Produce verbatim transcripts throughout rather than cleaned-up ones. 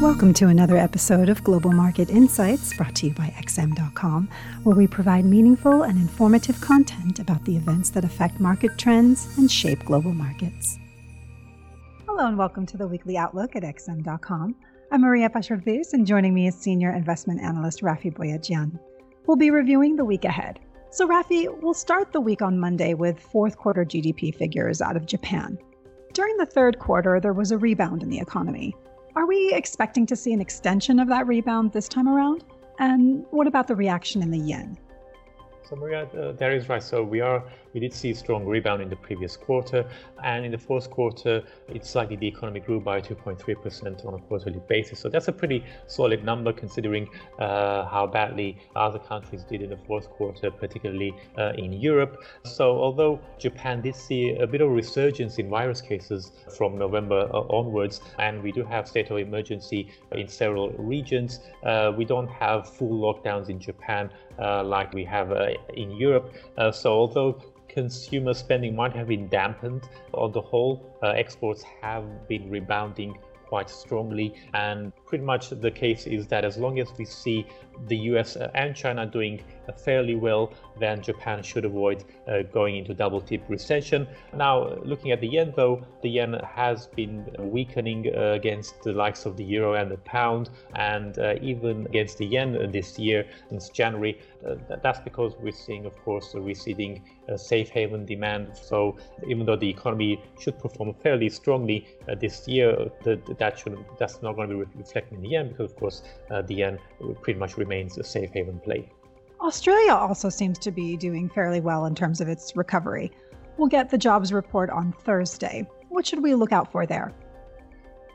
Welcome to another episode of Global Market Insights, brought to you by X M dot com, where we provide meaningful and informative content about the events that affect market trends and shape global markets. Hello and welcome to the Weekly Outlook at X M dot com. I'm Maria Pashervis, and joining me is Senior Investment Analyst Rafi Boyadjian. We'll be reviewing the week ahead. So Rafi, we'll start the week on Monday with fourth quarter G D P figures out of Japan. During the third quarter, there was a rebound in the economy. Are we expecting to see an extension of that rebound this time around? And what about the reaction in the yen? So Maria, uh, that is right. So we are we did see a strong rebound in the previous quarter, and in the fourth quarter, it's likely the economy grew by two point three percent on a quarterly basis. So that's a pretty solid number considering uh, how badly other countries did in the fourth quarter, particularly uh, in Europe. So although Japan did see a bit of a resurgence in virus cases from November onwards, and we do have state of emergency in several regions, uh, we don't have full lockdowns in Japan uh, like we have uh, in Europe. Uh, so although consumer spending might have been dampened, on the whole, uh, exports have been rebounding quite strongly. And pretty much the case is that as long as we see the U S and China doing fairly well, then Japan should avoid uh, going into double-dip recession. Now, looking at the yen though, the yen has been weakening uh, against the likes of the euro and the pound, and uh, even against the yen this year since January. Uh, that's because we're seeing, of course, a receding uh, safe haven demand. So even though the economy should perform fairly strongly uh, this year, the, that should, that's not going to be reflected in the yen because, of course, uh, the yen pretty much remains a safe haven play. Australia also seems to be doing fairly well in terms of its recovery. We'll get the jobs report on Thursday. What should we look out for there?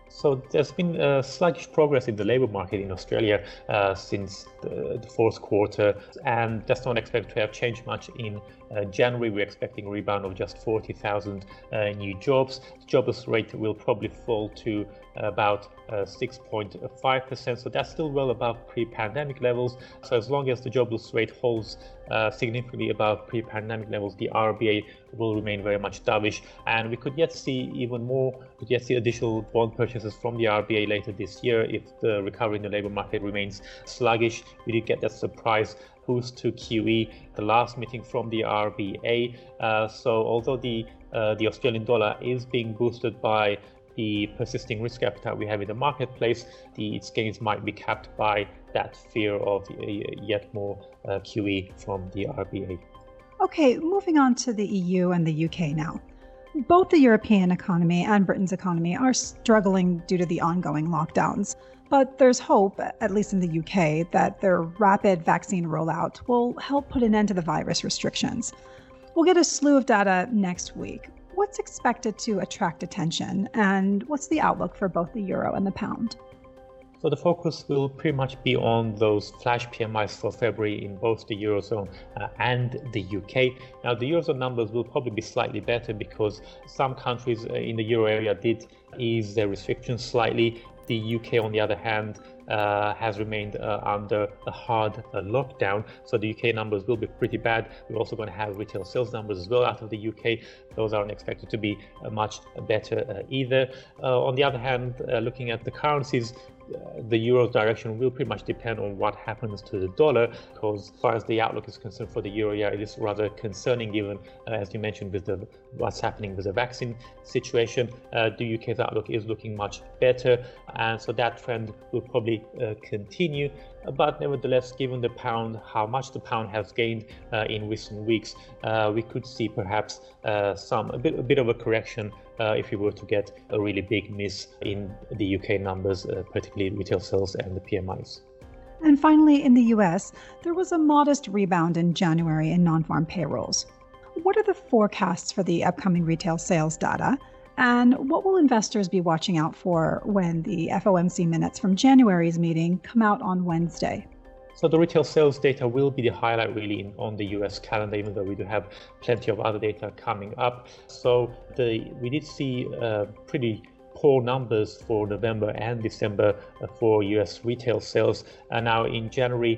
So there's been uh, sluggish progress in the labour market in Australia uh, since the, the fourth quarter, and that's not expected to have changed much in uh, January. We're expecting a rebound of just forty thousand uh, new jobs. The jobless rate will probably fall to about uh, six point five percent, so that's still well above pre-pandemic levels. So as long as the jobless rate holds uh, significantly above pre-pandemic levels, the R B A will remain very much dovish, and we could yet see even more, could yet see additional bond purchases from the R B A later this year if the recovery in the labour market remains sluggish. We did get that surprise boost to Q E, the last meeting from the R B A. Uh, so although the uh, the Australian dollar is being boosted by the persisting risk appetite we have in the marketplace, the, its gains might be capped by that fear of yet more uh, Q E from the R B A. Okay, moving on to the E U and the U K now. Both the European economy and Britain's economy are struggling due to the ongoing lockdowns, but there's hope, at least in the U K, that their rapid vaccine rollout will help put an end to the virus restrictions. We'll get a slew of data next week. What's expected to attract attention, and what's the outlook for both the euro and the pound? So the focus will pretty much be on those flash P M Is for February in both the Eurozone uh, and the U K. Now the Eurozone numbers will probably be slightly better because some countries in the Euro area did ease their restrictions slightly. The U K, on the other hand, Uh, has remained uh, under a hard uh, lockdown, so the U K numbers will be pretty bad. We're also going to have retail sales numbers as well out of the U K. Those aren't expected to be uh, much better uh, either. Uh, on the other hand, uh, looking at the currencies, uh, the euro's direction will pretty much depend on what happens to the dollar, because as far as the outlook is concerned for the euro, yeah, it is rather concerning given, uh, as you mentioned, with the what's happening with the vaccine situation. Uh, the U K's outlook is looking much better, and so that trend will probably Uh, continue, but nevertheless, given the pound, how much the pound has gained uh, in recent weeks, uh, we could see perhaps uh, some a bit a bit of a correction uh, if we were to get a really big miss in the U K numbers, uh, particularly retail sales and the P M Is. And finally, in the U S, there was a modest rebound in January in non-farm payrolls. What are the forecasts for the upcoming retail sales data? And what will investors be watching out for when the F O M C minutes from January's meeting come out on Wednesday? So the retail sales data will be the highlight really in, on the U S calendar, even though we do have plenty of other data coming up. So the, we did see uh, pretty poor numbers for November and December for U S retail sales. And now in January,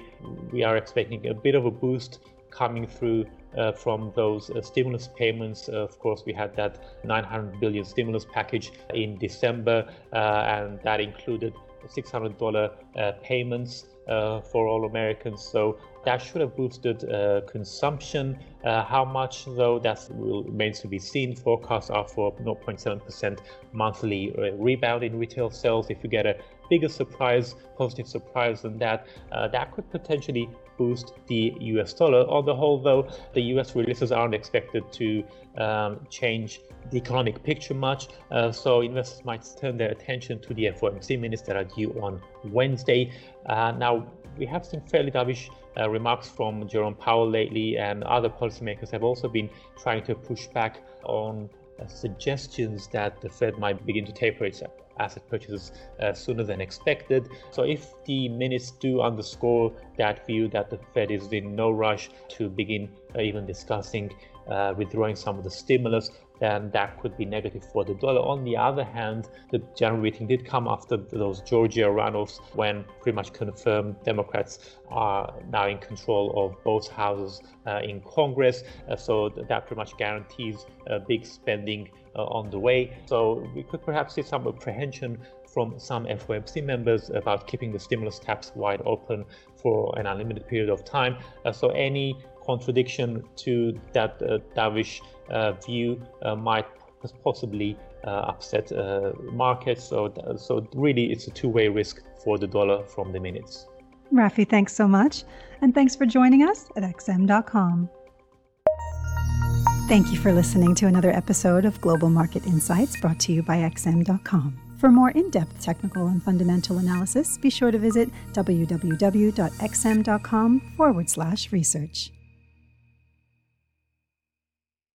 we are expecting a bit of a boost coming through uh, from those uh, stimulus payments. Uh, of course, we had that nine hundred billion stimulus package in December, uh, and that included six hundred dollars uh, payments uh, for all Americans. So that should have boosted uh, consumption. Uh, how much, though, that remains to be seen. Forecasts are for zero point seven percent monthly rebound in retail sales. If you get a bigger surprise, positive surprise than that, uh, that could potentially boost the U S dollar. On the whole, though, the U S releases aren't expected to um, change the economic picture much, uh, so investors might turn their attention to the F O M C minutes that are due on Wednesday. Uh, now, we have seen fairly dovish uh, remarks from Jerome Powell lately, and other policymakers have also been trying to push back on uh, suggestions that the Fed might begin to taper its asset purchases uh, sooner than expected. So if the minutes do underscore that view that the Fed is in no rush to begin uh, even discussing uh, withdrawing some of the stimulus, then that could be negative for the dollar. On the other hand, the general meeting did come after those Georgia runoffs, when pretty much confirmed Democrats are now in control of both houses uh, in Congress. Uh, so that pretty much guarantees uh, big spending uh, on the way. So we could perhaps see some apprehension from some F O M C members about keeping the stimulus taps wide open for an unlimited period of time. Uh, so any contradiction to that uh, dovish uh, view uh, might possibly uh, upset uh, markets. So, th- so really, it's a two-way risk for the dollar from the minutes. Rafi, thanks so much. And thanks for joining us at X M dot com. Thank you for listening to another episode of Global Market Insights, brought to you by X M dot com. For more in-depth technical and fundamental analysis, be sure to visit w w w dot x m dot com forward slash research.